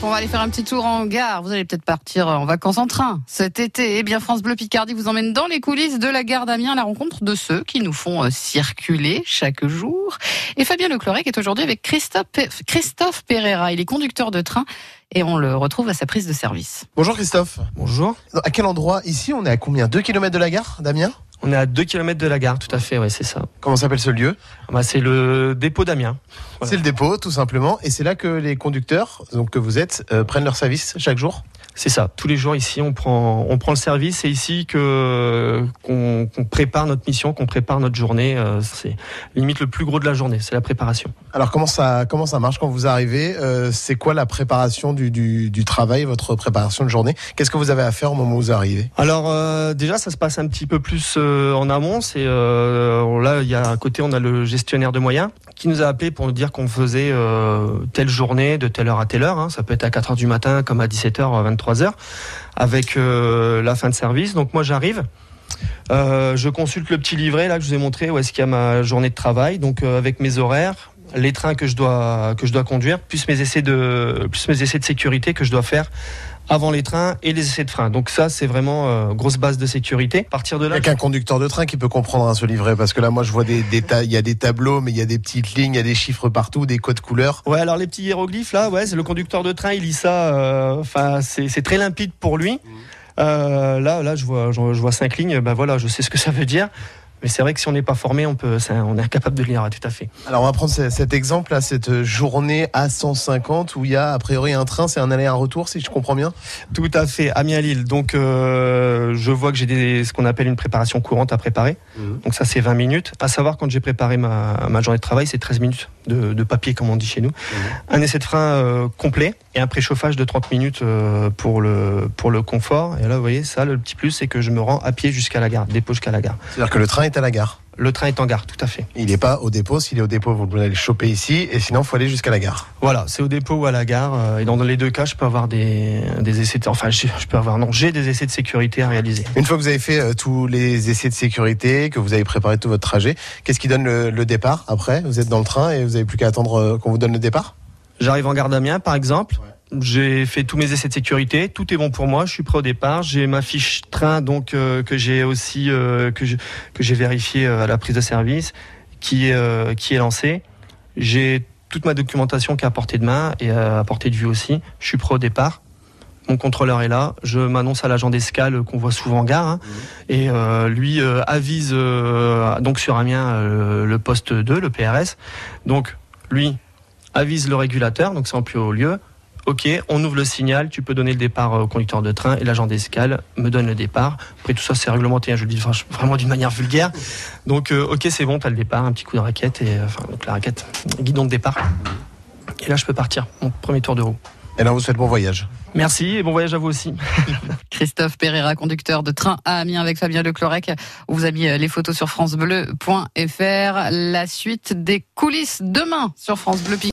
Hop, on va aller faire un petit tour en gare. Vous allez peut-être partir en vacances en train cet été. Eh bien, France Bleu Picardie vous emmène dans les coulisses de la gare d'Amiens à la rencontre de ceux qui nous font circuler chaque jour. Et Fabien Leclerc est aujourd'hui avec Christophe Pereira. Il est conducteur de train et on le retrouve à sa prise de service. Bonjour Christophe. Bonjour. À quel endroit ici? On est à combien? 2 km de la gare d'Amiens? On est à 2 km de la gare, tout à fait, ouais, c'est ça. Comment s'appelle ce lieu? C'est le dépôt d'Amiens. Voilà. C'est le dépôt, tout simplement. Et c'est là que les conducteurs, donc que vous êtes, prennent leur service chaque jour? C'est ça. Tous les jours, ici, on prend le service. C'est ici qu'on prépare notre mission, qu'on prépare notre journée. C'est limite le plus gros de la journée, c'est la préparation. Alors, comment ça marche quand vous arrivez? C'est quoi la préparation du travail, votre préparation de journée? Qu'est-ce que vous avez à faire au moment où vous arrivez? Alors, déjà, ça se passe un petit peu plus en amont. Là, il y a à côté, on a le gestionnaire de moyens qui nous a appelé pour nous dire qu'on faisait telle journée de telle heure à telle heure. Hein. Ça peut être à 4h du matin comme à 17h, 23h. Avec la fin de service. Donc moi j'arrive, je consulte le petit livret là que je vous ai montré où est-ce qu'il y a ma journée de travail, donc avec mes horaires, les trains que je dois conduire, plus mes essais de sécurité que je dois faire avant les trains et les essais de frein. Donc ça, c'est vraiment grosse base de sécurité. À partir de là, avec un conducteur de train qui peut comprendre ce livret, parce que là, moi, je vois il y a des tableaux, mais il y a des petites lignes, il y a des chiffres partout, des codes couleurs. Ouais, alors les petits hiéroglyphes là, ouais, c'est le conducteur de train, il lit ça. Enfin, c'est très limpide pour lui. Là, je vois 5 lignes. Ben voilà, je sais ce que ça veut dire. Mais c'est vrai que si on n'est pas formé, on est incapable de lire, tout à fait. Alors on va prendre cet exemple, là, cette journée A150 où il y a a priori un train, c'est un aller et un retour si je comprends bien. Tout à fait, Amiens-Lille. Donc je vois que j'ai ce qu'on appelle une préparation courante à préparer. Donc ça c'est 20 minutes. À savoir quand j'ai préparé ma journée de travail, c'est 13 minutes de papier comme on dit chez nous. Un essai de frein complet et un préchauffage de 30 minutes pour le confort. Et là vous voyez ça, le petit plus c'est que je me rends à pied jusqu'à la gare, dépôt jusqu'à la gare. C'est-à-dire que le train est à la gare. Le train est en gare, tout à fait. Il n'est pas au dépôt. S'il est au dépôt, vous pouvez le choper ici. Et sinon, il faut aller jusqu'à la gare. Voilà, c'est au dépôt ou à la gare. Et dans les deux cas, je peux avoir des essais de... Enfin, j'ai des essais de sécurité à réaliser. Une fois que vous avez fait tous les essais de sécurité, que vous avez préparé tout votre trajet, qu'est-ce qui donne le départ après? Vous êtes dans le train et vous n'avez plus qu'à attendre qu'on vous donne le départ? J'arrive en gare d'Amiens, par exemple. Ouais. J'ai fait tous mes essais de sécurité, tout est bon pour moi, je suis prêt au départ, j'ai ma fiche train donc que j'ai aussi que j'ai vérifiée à la prise de service qui est lancée. J'ai toute ma documentation qui est à portée de main et à portée de vue aussi. Je suis prêt au départ. Mon contrôleur est là, je m'annonce à l'agent d'escale qu'on voit souvent en gare hein, et lui avise donc sur Amiens le poste 2, le PRS. Donc lui avise le régulateur, donc c'est en plus haut lieu. Ok, on ouvre le signal, tu peux donner le départ au conducteur de train et l'agent d'escale me donne le départ. Après tout ça c'est réglementé, hein, je le dis vraiment d'une manière vulgaire. Donc ok c'est bon, t'as le départ, un petit coup de raquette, guidon de départ. Et là je peux partir, mon premier tour de roue. Et là on vous souhaite bon voyage. Merci et bon voyage à vous aussi. Christophe Pereira, conducteur de train à Amiens avec Fabien Leclerc. On vous a mis les photos sur francebleu.fr. La suite des coulisses demain sur France Bleu Picardie.